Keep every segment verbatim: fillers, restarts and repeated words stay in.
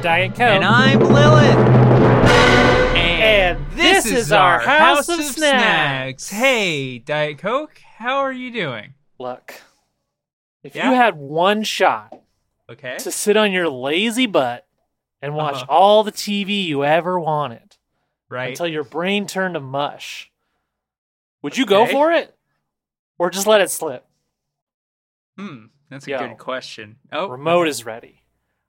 Diet Coke. And I'm Lilith. And, and this, this is, is our House, House of, of snacks. snacks. Hey, Diet Coke, how are you doing? Look, if yeah. you had one shot okay. to sit on your lazy butt and watch uh-huh. all the T V you ever wanted right. until your brain turned to mush, would okay. you go for it or just let it slip? Hmm, that's a Yo, good question. Oh, remote okay. is ready.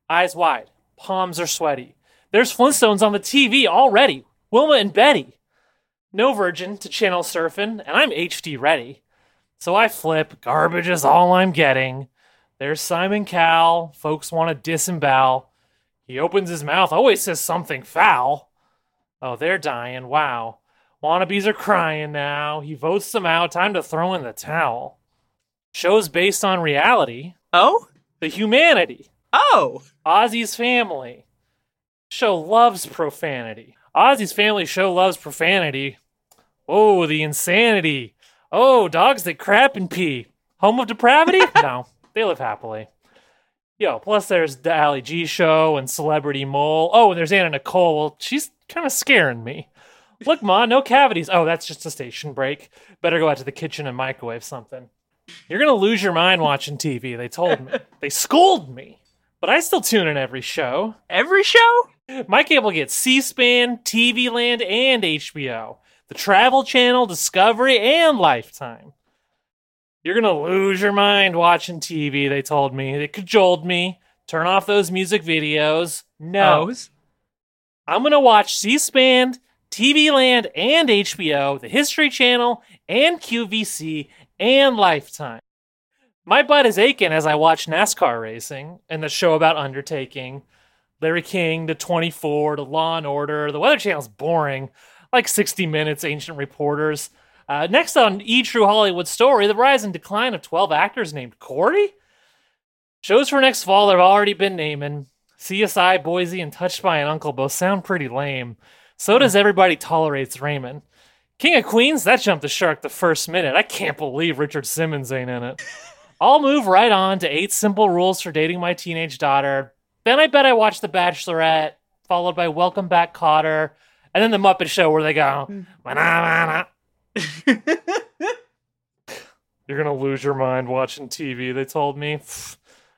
Eyes wide. Palms are sweaty. There's Flintstones on the T V already. Wilma and Betty. No virgin to channel surfing, and I'm H D ready. So I flip. Garbage is all I'm getting. There's Simon Cowell. Folks want to disembowel. He opens his mouth, always says something foul. Oh, they're dying. Wow. Wannabes are crying now. He votes them out. Time to throw in the towel. Shows based on reality. Oh? The Humanity. Oh! Ozzy's Family. Show loves profanity. Ozzy's Family show loves profanity. Oh, the insanity. Oh, dogs that crap and pee. Home of depravity? No, they live happily. Yo, plus there's the Ali G show and Celebrity Mole. Oh, and there's Anna Nicole. Well, she's kind of scaring me. Look, Ma, no cavities. Oh, that's just a station break. Better go out to the kitchen and microwave something. You're going to lose your mind watching T V, they told me. They scolded me. But I still tune in every show. Every show? My cable gets C-SPAN, T V Land, and H B O. The Travel Channel, Discovery, and Lifetime. You're going to lose your mind watching T V, they told me. They cajoled me. Turn off those music videos. No. O's. I'm going to watch C-SPAN, T V Land, and H B O, the History Channel, and Q V C, and Lifetime. My butt is aching as I watch NASCAR racing and the show about undertaking, Larry King, the twenty-four, the Law and Order. The Weather Channel's boring, like sixty minutes, Ancient Reporters. Uh, next on E! True Hollywood Story, the rise and decline of twelve actors named Corey. Shows for next fall that have already been naming. C S I, Boise, and Touched by an Uncle both sound pretty lame. So does Everybody Tolerates Raymond. King of Queens, that jumped the shark the first minute. I can't believe Richard Simmons ain't in it. I'll move right on to eight simple rules for dating my teenage daughter. Then I bet I watch The Bachelorette, followed by Welcome Back, Kotter, and then The Muppet Show where they go, "Mana, mana." You're going to lose your mind watching T V, they told me.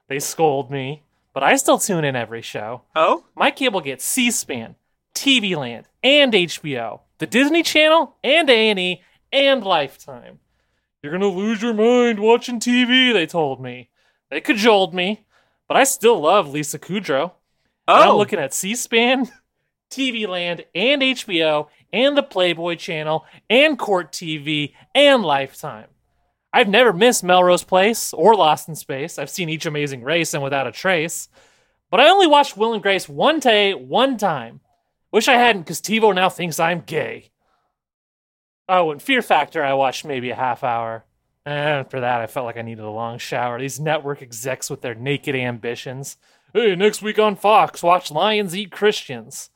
They scold me. But I still tune in every show. Oh? My cable gets C-SPAN, T V Land, and H B O, the Disney Channel, and A and E, and Lifetime. You're going to lose your mind watching T V, they told me. They cajoled me, but I still love Lisa Kudrow. Oh. And I'm looking at C-SPAN, T V Land, and H B O, and the Playboy Channel, and Court T V, and Lifetime. I've never missed Melrose Place or Lost in Space. I've seen each Amazing Race and Without a Trace. But I only watched Will and Grace one day, one time. Wish I hadn't, because TiVo now thinks I'm gay. Oh, and Fear Factor I watched maybe a half hour. And after that, I felt like I needed a long shower. These network execs with their naked ambitions. Hey, next week on Fox, watch Lions Eat Christians.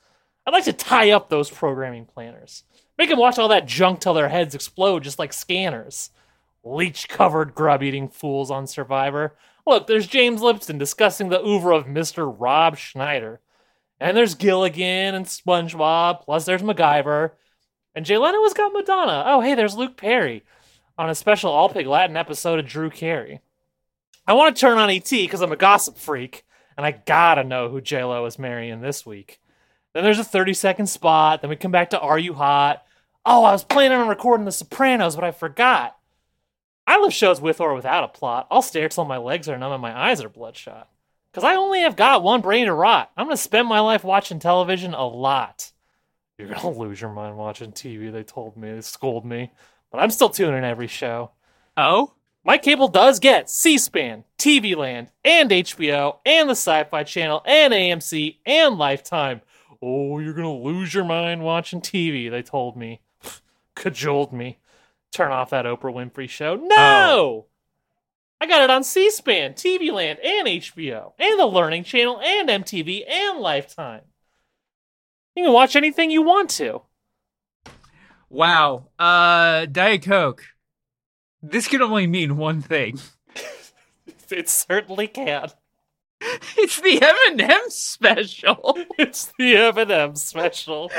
I'd like to tie up those programming planners. Make them watch all that junk till their heads explode, just like Scanners. Leech-covered, grub-eating fools on Survivor. Look, there's James Lipton discussing the oeuvre of Mister Rob Schneider. And there's Gilligan and SpongeBob, plus there's MacGyver. And Jay Leno's got Madonna. Oh, hey, there's Luke Perry on a special All Pig Latin episode of Drew Carey. I want to turn on E T because I'm a gossip freak, and I gotta know who J-Lo is marrying this week. Then there's a thirty-second spot. Then we come back to Are You Hot? Oh, I was planning on recording The Sopranos, but I forgot. I love shows with or without a plot. I'll stare till my legs are numb and my eyes are bloodshot. Because I only have got one brain to rot. I'm going to spend my life watching television a lot. You're going to lose your mind watching T V, they told me. They scolded me. But I'm still tuning in every show. Oh? My cable does get C-SPAN, T V Land, and H B O, and the Sci-Fi Channel, and A M C, and Lifetime. Oh, you're going to lose your mind watching T V, they told me. Cajoled me. Turn off that Oprah Winfrey show. No! Oh. I got it on C-SPAN, T V Land, and H B O, and the Learning Channel, and M T V, and Lifetime. You can watch anything you want to. Wow. Uh, Diet Coke. This can only mean one thing. It certainly can. It's the M and M special. It's the M and M special.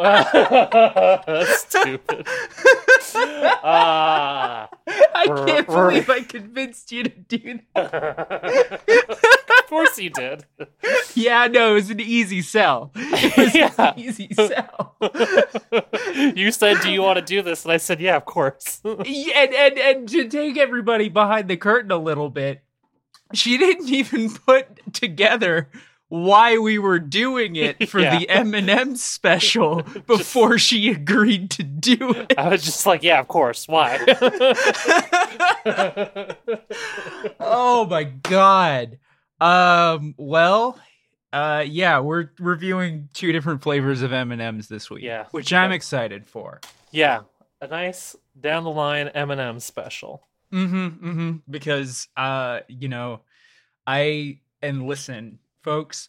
That's stupid. Uh, I can't r- believe r- I convinced you to do that. Of course you did. Yeah, no, it was an easy sell. It was yeah. an easy sell. You said, do you want to do this? And I said, yeah, of course. Yeah, and, and, and to take everybody behind the curtain a little bit, she didn't even put together why we were doing it for yeah. the M and M special before just, she agreed to do it. I was just like, yeah, of course. Why? Oh my God. Um, well, uh, yeah, we're reviewing two different flavors of M and M's this week, yeah, which I'm excited for. Yeah. A nice down the line M and M special. Mm-hmm. Mm-hmm. Because, uh, you know, I, and listen, folks,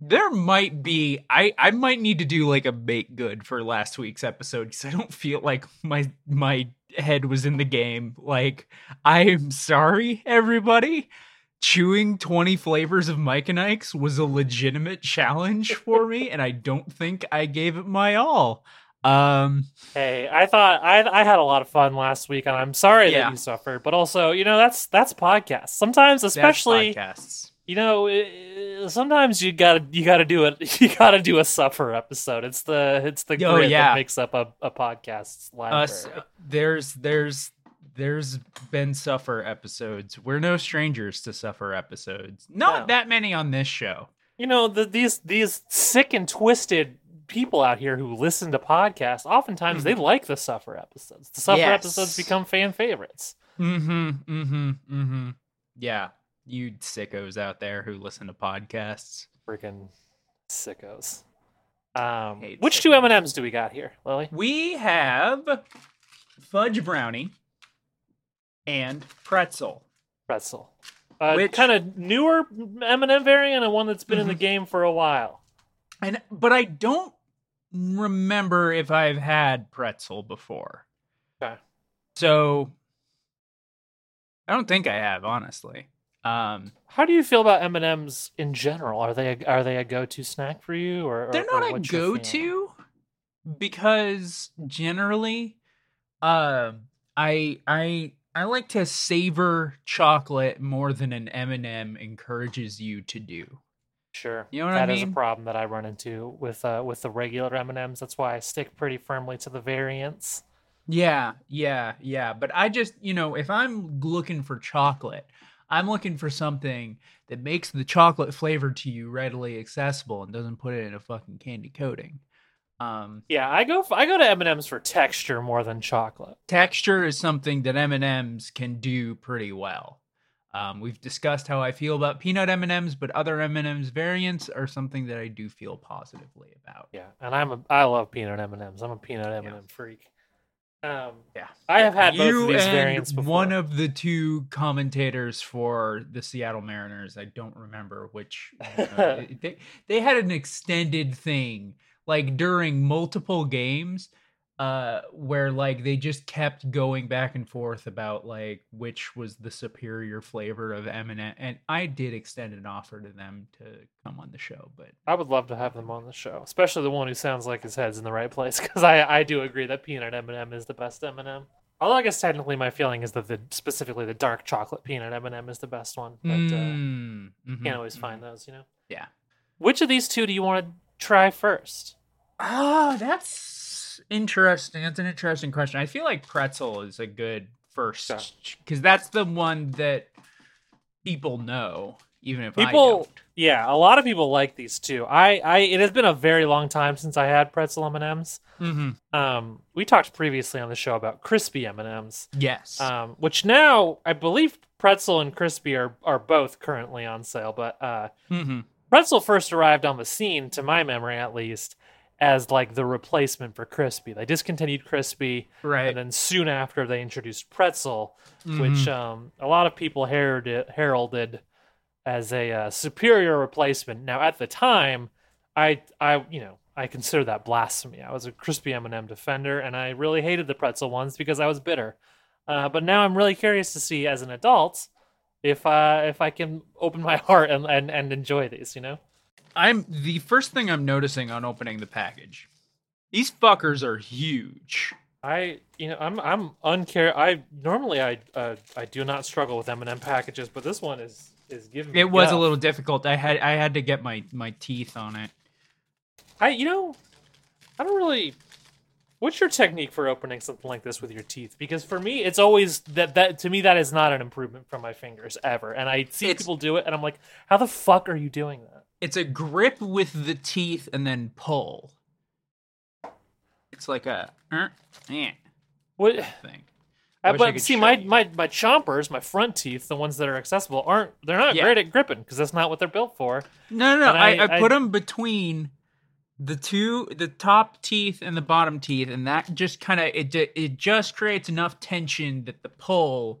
there might be, I, I might need to do like a make good for last week's episode because I don't feel like my my head was in the game. Like, I'm sorry, everybody. Chewing twenty flavors of Mike and Ike's was a legitimate challenge for me, and I don't think I gave it my all. Um, hey, I thought I I had a lot of fun last week, and I'm sorry yeah. that you suffered. But also, you know, that's that's podcasts. Sometimes, especially podcasts. You know, sometimes you gotta you gotta do it. You gotta do a supper episode. It's the it's the oh, grid yeah. that makes up a, a podcast library. Uh, there's there's there's been supper episodes. We're no strangers to supper episodes. Not no. that many on this show. You know, the, these these sick and twisted people out here who listen to podcasts. Oftentimes, mm-hmm. they like the supper episodes. The supper yes. episodes become fan favorites. Mm-hmm. Mm-hmm. Mm-hmm. Yeah. You sickos out there who listen to podcasts. Freaking sickos. Um, which sickos. Two M and M's do we got here, Lily? We have fudge brownie and pretzel. Pretzel. Uh, which kind of newer M and M variant and one that's been mm-hmm. in the game for a while. And But I don't remember if I've had pretzel before. Okay. So I don't think I have, honestly. Um, how do you feel about M and M's in general? Are they a, are they a go-to snack for you? Or, or they're not or a go-to because generally, uh, I I I like to savor chocolate more than an M and M encourages you to do. Sure, you know what that I mean? That is a problem that I run into with uh, with the regular M and M's. That's why I stick pretty firmly to the variants. Yeah, yeah, yeah. But I just you know if I'm looking for chocolate. I'm looking for something that makes the chocolate flavor to you readily accessible and doesn't put it in a fucking candy coating. Um, yeah, I go I go to M and M's for texture more than chocolate. Texture is something that M and M's can do pretty well. Um, we've discussed how I feel about peanut M and M's, but other M and M's variants are something that I do feel positively about. Yeah, and I'm a, I love peanut M and M's. I'm a peanut M and M yeah. freak. Um, yeah, I have had you both of these and variants before. One of the two commentators for the Seattle Mariners, I don't remember which. Uh, they they had an extended thing like during multiple games. Uh, where like they just kept going back and forth about like which was the superior flavor of M and M, and I did extend an offer to them to come on the show, but I would love to have them on the show, especially the one who sounds like his head's in the right place, because I, I do agree that peanut M and M is the best M and M. Although I guess technically my feeling is that the specifically the dark chocolate peanut M and M is the best one, but mm, uh, mm-hmm, can't always mm-hmm. find those, you know. Yeah. Which of these two do you want to try first? Oh, that's interesting. That's an interesting question. I feel like pretzel is a good first, because that's the one that people know, even if people, I don't. Yeah, a lot of people like these two. I, I, it has been a very long time since I had pretzel M and M's. Mm-hmm. Um, we talked previously on the show about crispy M and M's. Yes. Um, which now I believe pretzel and crispy are are both currently on sale. But uh, mm-hmm. pretzel first arrived on the scene, to my memory at least, as like the replacement for crispy. They discontinued crispy, right, and then soon after they introduced pretzel, mm-hmm. which um, a lot of people heralded, heralded as a uh, superior replacement. Now at the time, I I you know I consider that blasphemy. I was a crispy M and M defender, and I really hated the pretzel ones because I was bitter. Uh, but now I'm really curious to see as an adult if uh, if I can open my heart and, and, and enjoy these, you know. I'm the first thing I'm noticing on opening the package. These fuckers are huge. I, you know, I'm, I'm uncare. I normally I, uh, I do not struggle with M and M packages, but this one is, is giving me. It was guff. A little difficult. I had, I had to get my, my teeth on it. I, you know, I don't really. What's your technique for opening something like this with your teeth? Because for me, it's always that, that to me, that is not an improvement from my fingers ever. And I see it's, people do it and I'm like, how the fuck are you doing that? It's a grip with the teeth and then pull. It's like a, uh, eh, what thing. I I, but I see my, my, my chompers, my front teeth, the ones that are accessible aren't, they're not yeah. great at gripping because that's not what they're built for. No, no, no. I, I, I put I, them between the two, the top teeth and the bottom teeth, and that just kind of, it it just creates enough tension that the pull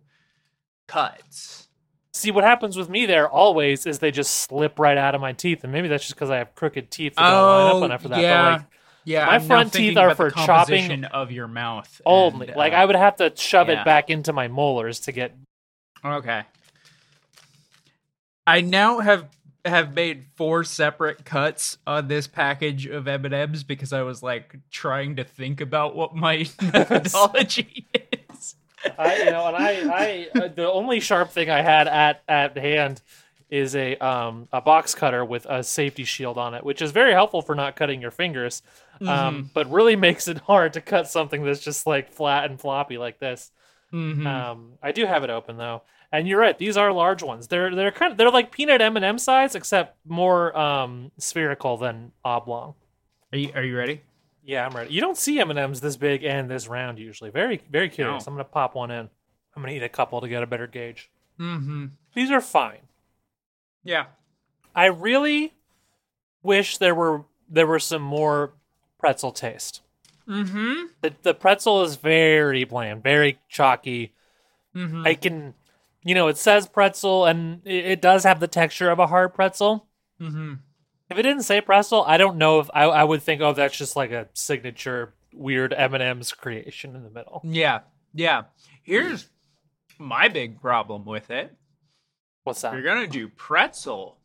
cuts. See, what happens with me there always is they just slip right out of my teeth, and maybe that's just because I have crooked teeth that oh, don't line up on after that. Yeah, but like, yeah. My I'm front teeth are for chopping of your mouth only. And, uh, like I would have to shove yeah. it back into my molars to get. Okay. I now have. have made four separate cuts on this package of M and M's because I was like trying to think about what my methodology is. I, you know, and I, I, uh, the only sharp thing I had at, at hand is a, um, a box cutter with a safety shield on it, which is very helpful for not cutting your fingers. Um, mm-hmm. but really makes it hard to cut something that's just like flat and floppy like this. Mm-hmm. Um, I do have it open though. And you're right; these are large ones. They're they're kind of they're like peanut M and M size, except more um, spherical than oblong. Are you Are you ready? Yeah, I'm ready. You don't see M and M's this big and this round usually. Very very curious. No. I'm gonna pop one in. I'm gonna eat a couple to get a better gauge. Mm-hmm. These are fine. Yeah, I really wish there were there were some more pretzel taste. Mm-hmm. The the pretzel is very bland, very chalky. Mm-hmm. I can. You know, it says pretzel, and it does have the texture of a hard pretzel. Mm-hmm. If it didn't say pretzel, I don't know if I, I would think, oh, that's just like a signature weird M and M's creation in the middle. Yeah, yeah. Here's my big problem with it. What's that? If you're gonna do pretzel,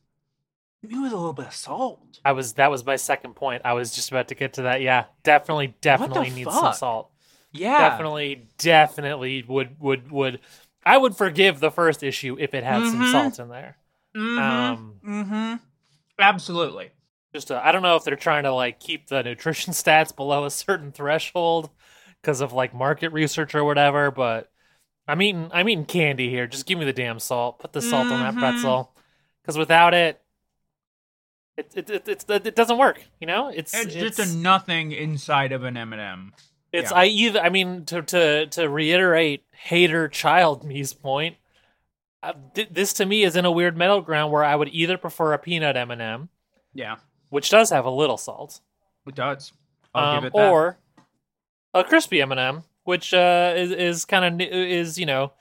maybe with a little bit of salt. I was that was my second point. I was just about to get to that. Yeah, definitely, definitely needs some salt. Yeah, definitely, definitely would would would. I would forgive the first issue if it had mm-hmm. some salt in there. Mm-hmm. Um, mm-hmm. Absolutely. Just a, I don't know if they're trying to like keep the nutrition stats below a certain threshold because of like market research or whatever. But I'm eating I'm eating candy here. Just give me the damn salt. Put the salt mm-hmm. on that pretzel, because without it, it it it, it, it, it doesn't work. You know, it's, it's it's just a nothing inside of an M and M. It's yeah. I either I mean to to to reiterate hater child me's point. uh, th- this to me is in a weird middle ground where I would either prefer a peanut M and M, yeah, which does have a little salt, it does, I'll um, give it that. Or a crispy M and M, which uh, is is kind of is you know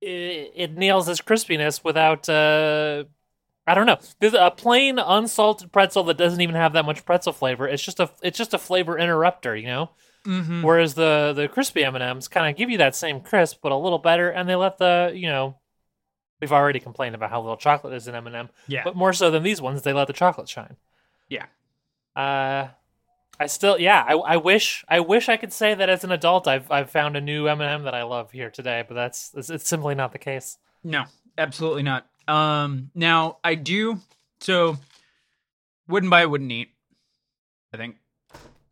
it, it nails its crispiness without. Uh, I don't know. There's a plain unsalted pretzel that doesn't even have that much pretzel flavor. It's just a it's just a flavor interrupter, you know. Mm-hmm. Whereas the, the crispy M and M's kind of give you that same crisp, but a little better. And they let the, you know, we've already complained about how little chocolate is in M and M. Yeah. But more so than these ones, they let the chocolate shine. Yeah. Uh, I still, yeah, I, I wish, I wish I could say that as an adult, I've I've found a new M and M that I love here today, but that's it's, it's simply not the case. No, absolutely not. Um, now I do. So, wouldn't buy, wouldn't eat. I think.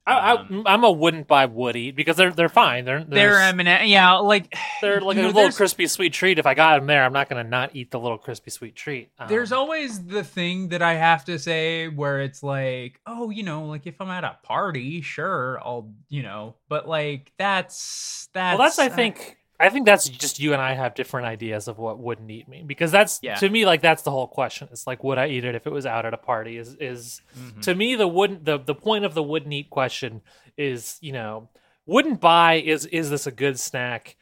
I, I, I'm a wouldn't buy would eat because they're they're fine. They're they're M and M, yeah, like they're like a know, little crispy sweet treat. If I got them there, I'm not gonna not eat the little crispy sweet treat. Um, there's always the thing that I have to say where it's like, oh, you know, like if I'm at a party, sure, I'll, you know, but like that's that's. Well, that's I think I, I think that's just you and I have different ideas of what wouldn't eat me because that's yeah. to me like that's the whole question. It's like would I eat it if it was out at a party? Is is mm-hmm. to me the wouldn't the the point of the wouldn't eat question is, you know, wouldn't buy is is this a good snack?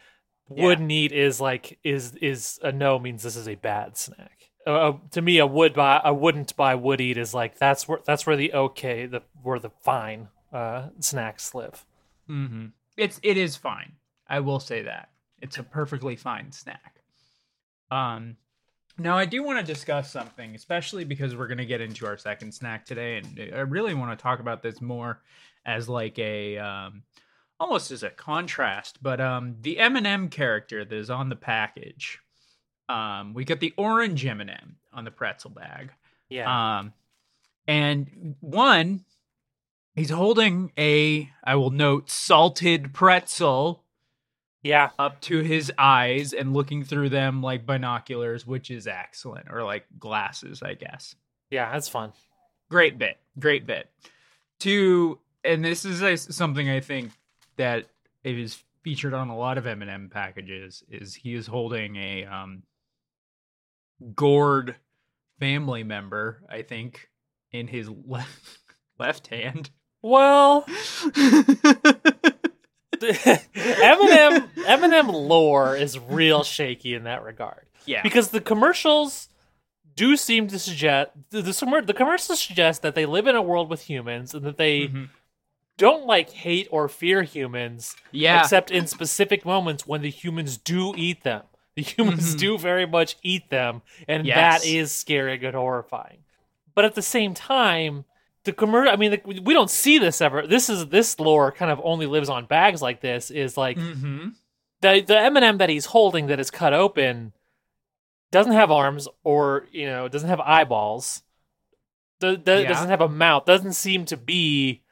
Yeah. Wouldn't eat is like is is a no means this is a bad snack. Uh, to me, a would buy a wouldn't buy would eat is like that's where that's where the okay the where the fine uh, snacks live. Mm-hmm. It's it is fine. I will say that it's a perfectly fine snack. Um, now I do want to discuss something, especially because we're going to get into our second snack today, and I really want to talk about this more as like a um, almost as a contrast. But um, the M and M character that is on the package, um, we got the orange M and M on the pretzel bag. Yeah. Um, and one, he's holding a, I will note, salted pretzel. Yeah, up to his eyes and looking through them like binoculars, which is excellent, or like glasses, I guess. Yeah, that's fun. Great bit, great bit. Two, and this is a, something I think that it is featured on a lot of M and M packages. Is he is holding a um, gourd family member, I think, in his left left hand. Well. Eminem Eminem lore is real shaky in that regard. Yeah, because the commercials do seem to suggest the the, the commercials suggest that they live in a world with humans and that they mm-hmm. don't like hate or fear humans. Yeah, except in specific moments when the humans do eat them. The humans mm-hmm. do very much eat them, and yes. that is scary and horrifying. But at the same time. The commercial, I mean, the, we don't see this ever. This is this lore kind of only lives on bags like this. Is like mm-hmm. the the M and M that he's holding that is cut open doesn't have arms or you know doesn't have eyeballs. The, the yeah. doesn't have a mouth. Doesn't seem to be.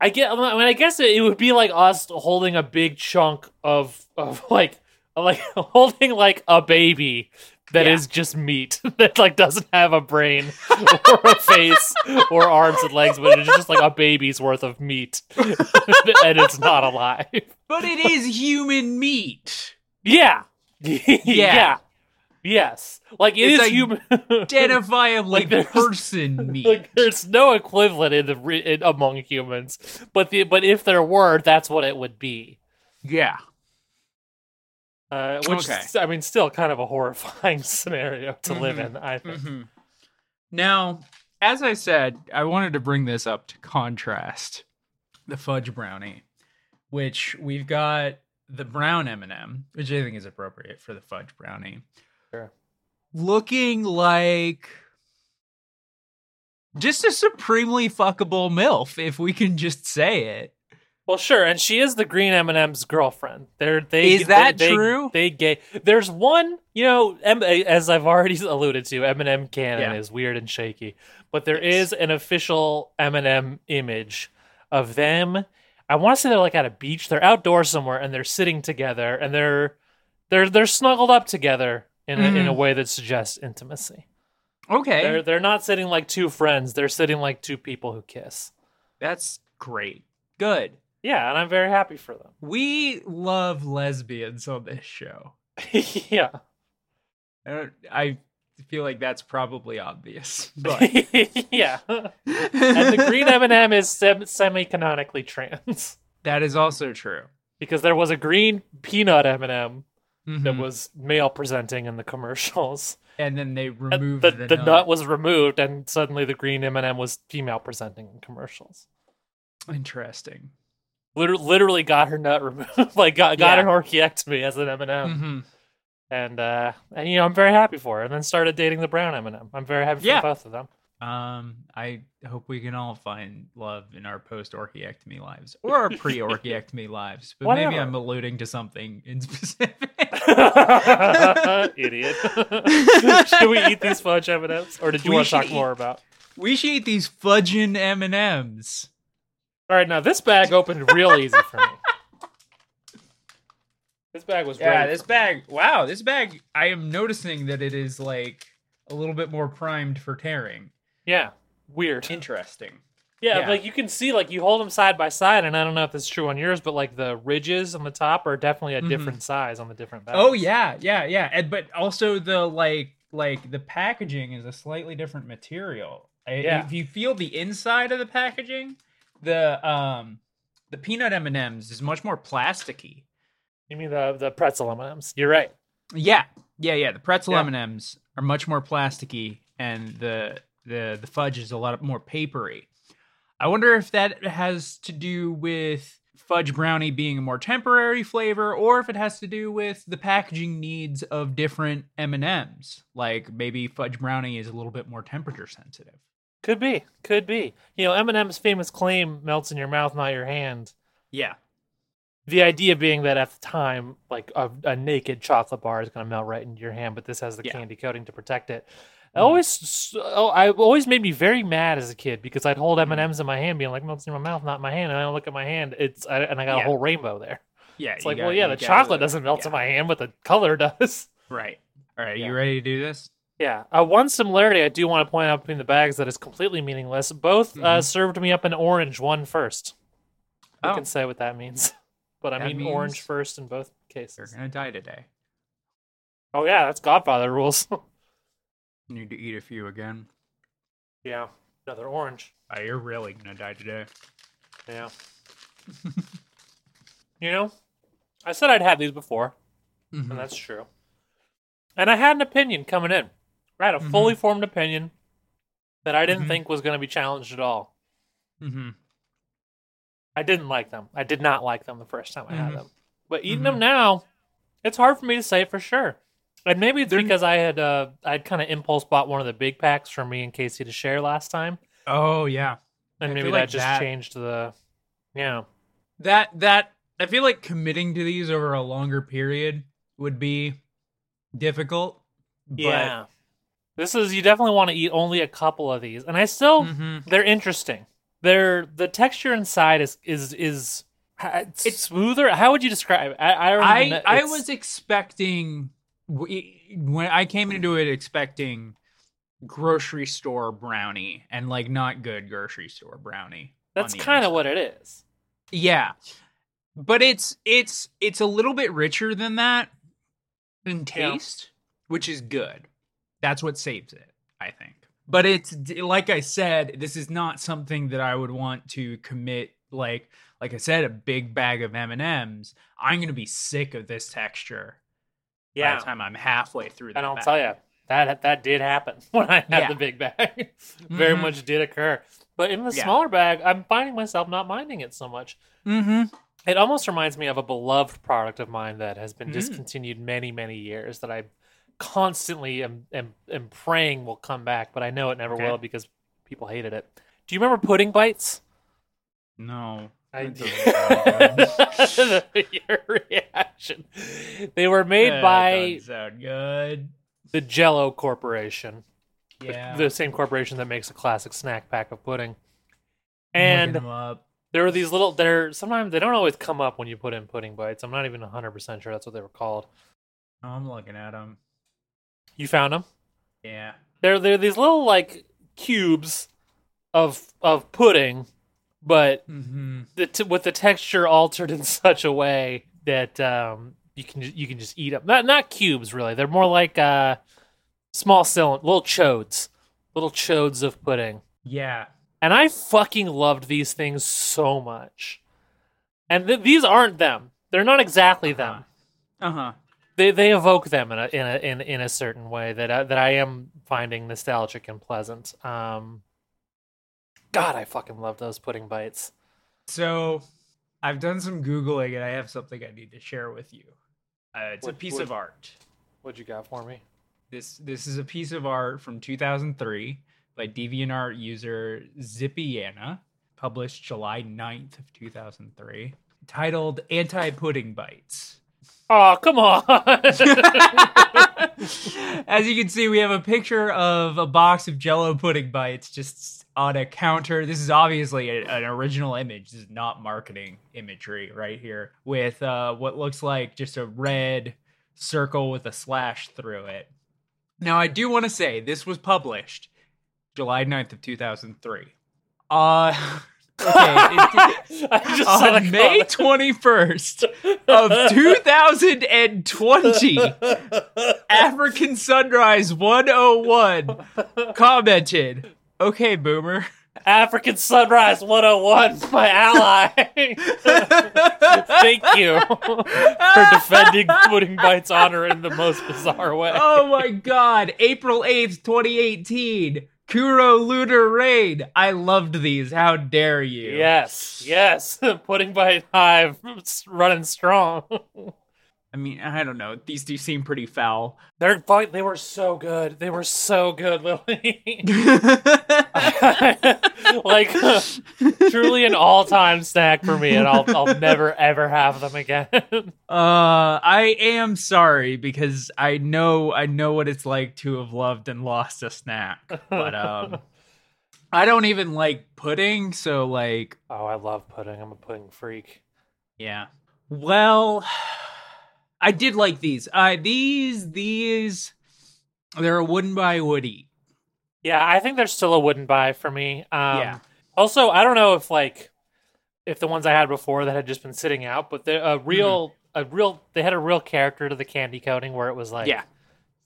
I get. I mean, I guess it, it would be like us holding a big chunk of of like like holding like a baby. That yeah. is just meat that like doesn't have a brain or a face or arms and legs, but it's just like a baby's worth of meat, and it's not alive. But it is human meat. Yeah, yeah, yeah. Yes. Like it it's is human, identifiably like person meat. Like there's no equivalent in the re- in, among humans, but the but if there were, that's what it would be. Yeah. Uh, which okay. is, I mean, still kind of a horrifying scenario to mm-hmm. live in, I think. Mm-hmm. Now, as I said, I wanted to bring this up to contrast the fudge brownie, which we've got the brown M and M, which I think is appropriate for the fudge brownie. Sure. Looking like just a supremely fuckable MILF, if we can just say it. Well, sure, and she is the green M and M's girlfriend. They're, they is that they, true? They, they gay. There's one, you know, M- as I've already alluded to, M and M canon yeah. is weird and shaky, but there yes. is an official M and M image of them. I want to say they're like at a beach. They're outdoors somewhere, and they're sitting together, and they're they're they're snuggled up together in mm-hmm. a, in a way that suggests intimacy. Okay, they're they're not sitting like two friends. They're sitting like two people who kiss. That's great. Good. Yeah, and I'm very happy for them. We love lesbians on this show. yeah. I don't. I feel like that's probably obvious. But yeah, and the green M and M is sem- semi-canonically trans. That is also true because there was a green peanut M and M mm-hmm. that was male presenting in the commercials, and then they removed the, the, the nut. nut was removed, and suddenly the green M and M was female presenting in commercials. Interesting. Literally got her nut removed, like got got yeah. an orchiectomy as an M M. Mm-hmm. And uh, and you know I'm very happy for her. And then started dating the brown M and M. I'm very happy for yeah. both of them. Um, I hope we can all find love in our post orchiectomy lives or our pre orchiectomy lives. But Whatever. Maybe I'm alluding to something in specific. Idiot. Should we eat these fudge M and M's, or did you we want to talk eat, more about? We should eat these fudgin' M and M's. All right, now this bag opened real easy for me. This bag was yeah. This bag, wow, this bag. I am noticing that it is like a little bit more primed for tearing. Yeah, weird, interesting. Yeah, yeah, like you can see, like you hold them side by side, and I don't know if it's true on yours, but like the ridges on the top are definitely a mm-hmm. different size on the different bags. Oh yeah, yeah, yeah. And, but also the like, like the packaging is a slightly different material. Yeah. If you feel the inside of the packaging. The um the peanut M and M's is much more plasticky. You mean the the pretzel M and M's? You're right. Yeah, yeah, yeah. The pretzel yeah. M and M's are much more plasticky, and the the the fudge is a lot more papery. I wonder if that has to do with fudge brownie being a more temporary flavor, or if it has to do with the packaging needs of different M and M's. Like maybe fudge brownie is a little bit more temperature sensitive. Could be, could be. You know, Eminem's famous claim, melts in your mouth, not your hand. Yeah. The idea being that at the time, like a, a naked chocolate bar is going to melt right into your hand, but this has the yeah. candy coating to protect it. Mm. I always, oh, I always made me very mad as a kid because I'd hold M and M's in my hand, being like, melts in my mouth, not my hand. And I don't look at my hand, it's I, and I got yeah. a whole rainbow there. Yeah, it's like, got, well, yeah, the chocolate doesn't melt yeah. in my hand, but the color does. Right. All right, yeah. You ready to do this? Yeah, uh, one similarity I do want to point out between the bags that is completely meaningless. Both mm-hmm. uh, served me up an orange one first. I oh. can say what that means, but I that mean orange first in both cases. You're gonna die today. Oh yeah, that's Godfather rules. Need to eat a few again. Yeah, another orange. Oh, you're really gonna die today. Yeah. You know, I said I'd had these before, mm-hmm. and that's true. And I had an opinion coming in. I had a mm-hmm. fully formed opinion that I didn't mm-hmm. think was going to be challenged at all. Mm-hmm. I didn't like them. I did not like them the first time I mm-hmm. had them. But eating mm-hmm. them now, it's hard for me to say for sure. And maybe it's They're... because I had uh, I'd kind of impulse bought one of the big packs for me and Casey to share last time. Oh, yeah. And I maybe that like just that... changed the, you know. That, that, I feel like committing to these over a longer period would be... difficult, but... yeah. This is you definitely want to eat only a couple of these, and I still mm-hmm. they're interesting. They're the texture inside is is is it's, it's smoother. How would you describe it? I I, don't I, I was expecting when I came into it expecting grocery store brownie and like not good grocery store brownie. That's kind of what it is. Yeah, but it's it's it's a little bit richer than that. In taste, yeah. which is good. That's what saves it, I think. But it's like I said, this is not something that I would want to commit. Like, like I said, a big bag of M and M's. I'm gonna be sick of this texture. Yeah. By the time I'm halfway through that. And I'll bag. tell you that that did happen when I had yeah. the big bag. Very mm-hmm. much did occur. But in the yeah. smaller bag, I'm finding myself not minding it so much. Mm-hmm. It almost reminds me of a beloved product of mine that has been mm. discontinued many, many years that I constantly am, am, am praying will come back, but I know it never okay. will because people hated it. Do you remember Pudding Bites? No. I do. Your reaction. They were made that by sound good. the Jell-O Corporation, yeah. the, the same corporation that makes a classic snack pack of pudding. And... there were these little, they're sometimes they don't always come up when you put in Pudding Bites. I'm not even one hundred percent sure that's what they were called. I'm looking at them. You found them? Yeah. They're, they're these little, like, cubes of of pudding, but mm-hmm. the t- with the texture altered in such a way that um, you can you can just eat up. Not not cubes really. They're more like uh, small cylinder, little chodes, little chodes of pudding. Yeah. And I fucking loved these things so much. And th- these aren't them. They're not exactly them. Uh huh. They they evoke them in a in a in, in a certain way that I, that I am finding nostalgic and pleasant. Um, God, I fucking love those pudding bites. So, I've done some Googling and I have something I need to share with you. Uh, it's what, a piece what, of art. What'd you got for me? This this is a piece of art from two thousand three by DeviantArt user Zippiana, published July ninth of two thousand three, titled "Anti-Pudding Bites." Oh, come on. As you can see, we have a picture of a box of Jell-O pudding bites just on a counter. This is obviously a, an original image. This is not marketing imagery right here, with uh, what looks like just a red circle with a slash through it. Now, I do want to say this was published July ninth of two thousand three. Uh... Okay, it, I just on May twenty-first of two thousand twenty, African Sunrise one oh one commented, "Okay, boomer. African Sunrise one oh one, my ally. Thank you for defending Pudding Bites' honor in the most bizarre way." Oh my God! April eighth, twenty eighteen. Kuro Looter Raid. I loved these. How dare you? Yes, yes. Pudding Bite Hive running strong. I mean, I don't know. These do seem pretty foul. They're they were so good. They were so good, Lily. Like, uh, truly an all-time snack for me, and I'll I'll never ever have them again. uh, I am sorry because I know I know what it's like to have loved and lost a snack, but um, I don't even like pudding, so like. Oh, I love pudding. I'm a pudding freak. Yeah. Well. I did like these. Uh, these, these, they're a wouldn't buy woody. Yeah, I think they're still a wouldn't buy for me. Um, yeah. Also, I don't know if like if the ones I had before that had just been sitting out, but they're a real, mm-hmm. a real. They had a real character to the candy coating where it was like yeah.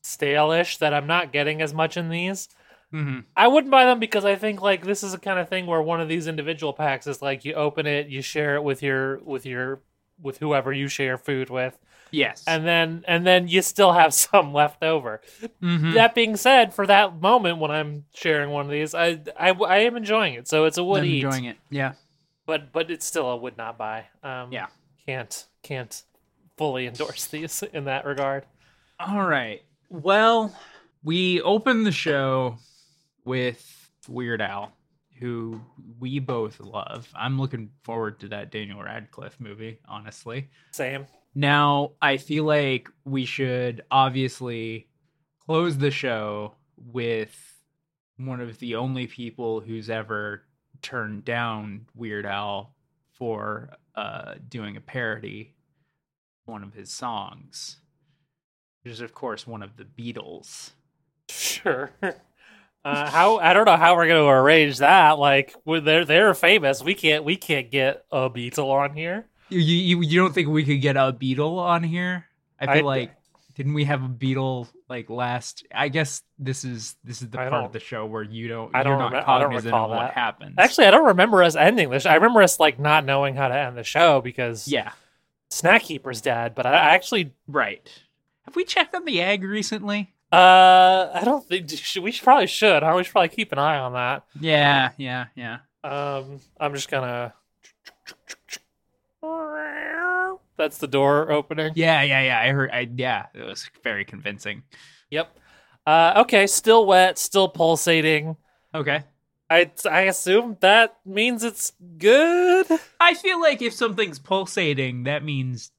stale-ish that I'm not getting as much in these. Mm-hmm. I wouldn't buy them because I think like this is the kind of thing where one of these individual packs is like you open it, you share it with your with your with whoever you share food with. Yes. And then and then you still have some left over. Mm-hmm. That being said, for that moment when I'm sharing one of these, I I, I am enjoying it. So it's a would I'm eat. Enjoying it. Yeah. But but it's still a would not buy. Um, yeah. Can't can't fully endorse these in that regard. All right. Well, we opened the show with Weird Al, who we both love. I'm looking forward to that Daniel Radcliffe movie, honestly. Same. Now, I feel like we should obviously close the show with one of the only people who's ever turned down Weird Al for uh, doing a parody of one of his songs, which is, of course, one of the Beatles. Sure. Uh, how I don't know how we're going to arrange that. Like, they're they're famous. We can't we can't get a Beatle on here. You, you you don't think we could get a Beatle on here? I feel I, like didn't we have a Beatle like last? I guess this is this is the part of the show where you don't. I don't. You're not rem- cognizant I don't of what happens. Actually, I don't remember us ending this. I remember us like not knowing how to end the show because yeah, Snack Keeper's dead. But I, I actually right. Have we checked on the egg recently? Uh, I don't think we should, probably should. Huh? We should probably keep an eye on that. Yeah, yeah, yeah. Um, I'm just gonna. That's the door opening. Yeah, yeah, yeah. I heard. I, yeah, it was very convincing. Yep. Uh, okay. Still wet. Still pulsating. Okay. I I assume that means it's good. I feel like if something's pulsating, that means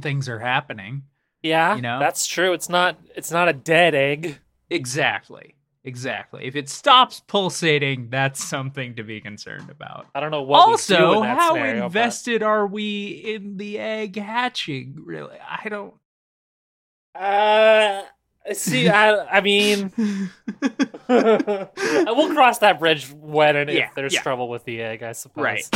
things are happening. Yeah. You know, that's true. It's not. It's not a dead egg. Exactly. Exactly. If it stops pulsating, that's something to be concerned about. I don't know what. Also, we do in that how scenario, invested but... are we in the egg hatching? Really, I don't. Uh, see, I, I mean, we'll cross that bridge when and yeah, if there's yeah. trouble with the egg, I suppose. Right.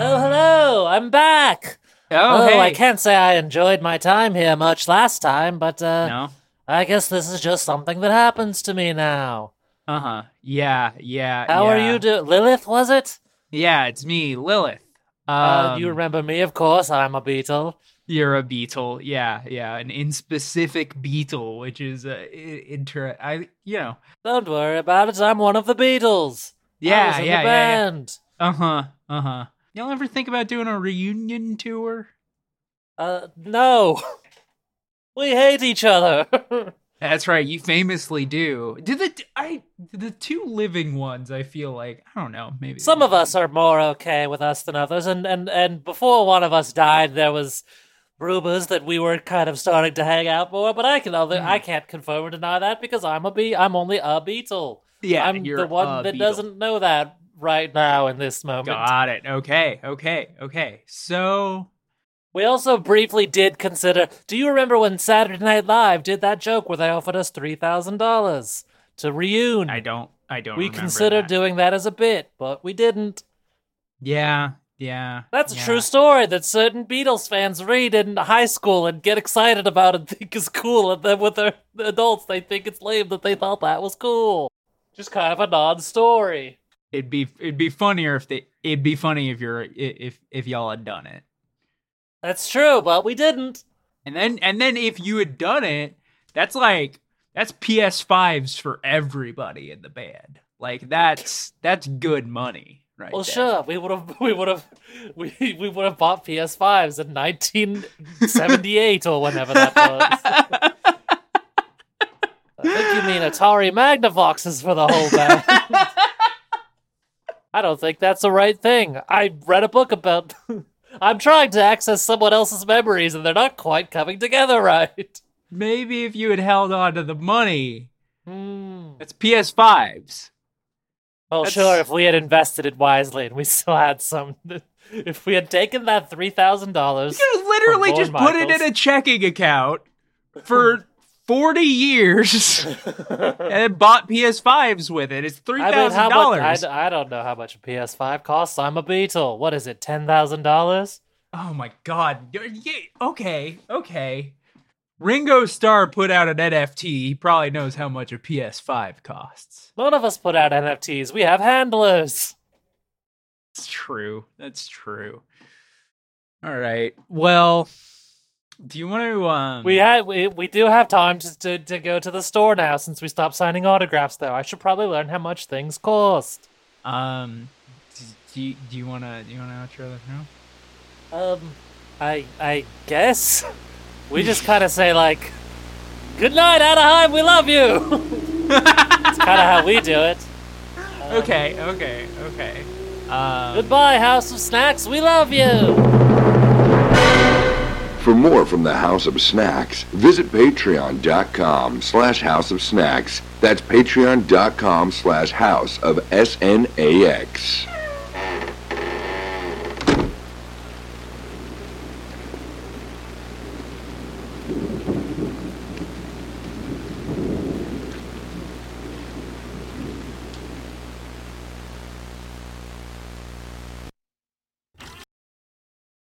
Oh, hello! I'm back. Oh, oh hey. I can't say I enjoyed my time here much last time, but uh, no. I guess this is just something that happens to me now. Uh-huh. Yeah, yeah, How yeah. are you doing? Lilith, was it? Yeah, it's me, Lilith. Um, uh, you remember me, of course. I'm a Beatle. You're a Beatle. Yeah, yeah. An in-specific Beatle, which is uh, inter- I, you know. Don't worry about it. I'm one of the Beatles. Yeah, I was in yeah, the band. Yeah, yeah. Uh-huh, uh-huh. Y'all ever think about doing a reunion tour? Uh, no. We hate each other. That's right. You famously do. Did the I the two living ones? I feel like I don't know. Maybe some of us are more okay with us than others. And and and before one of us died, there was rumors that we were kind of starting to hang out more. But I can other mm. I can't confirm or deny that because I'm a be I'm only a Beatle. Yeah, I'm you're the one that Beatle. Doesn't know that right now in this moment. Got it. Okay. Okay. Okay. So. We also briefly did consider, do you remember when Saturday Night Live did that joke where they offered us three thousand dollars to reune? I don't, I don't we remember We considered that. Doing that as a bit, but we didn't. Yeah, yeah. That's yeah. a true story that certain Beatles fans read in high school and get excited about and think is cool, and then with their adults they think it's lame that they thought that was cool. Just kind of a non-story. It'd be, it'd be funnier if they, it'd be funny if you're, if, if y'all had done it. That's true, but we didn't. And then and then if you had done it, that's like that's P S fives for everybody in the band. Like that's that's good money, right? Well, there. Sure. We would have we would have we, we would have bought P S fives in nineteen seventy-eight or whenever that was. I think you mean Atari Magnavoxes for the whole band. I don't think that's the right thing. I read a book about I'm trying to access someone else's memories, and they're not quite coming together right. Maybe if you had held on to the money. Mm. That's P S fives. Well, that's... sure, if we had invested it wisely, and we still had some. If we had taken that three thousand dollars... You could literally just Michaels. Put it in a checking account for forty years and bought P S fives with it. It's three thousand dollars. I, mean, I, I don't know how much a P S five costs. I'm a Beatle. What is it, ten thousand dollars? Oh my God. Yeah, okay, okay. Ringo Starr put out an N F T. He probably knows how much a P S five costs. None of us put out N F Ts. We have handlers. It's true. That's true. All right. Well... Do you want to? Um... We had we, we do have time to, to to go to the store now since we stopped signing autographs. Though I should probably learn how much things cost. Um, do you do you want to do you want to outro that now? Um, I I guess we just kind of say like, "Good night, Anaheim. We love you." It's kind of how we do it. Um, okay, okay, okay. Um... Goodbye, House of Snacks. We love you. For more from the House of Snacks, visit patreon.com slash house of snacks. That's patreon.com slash house of S-N-A-X.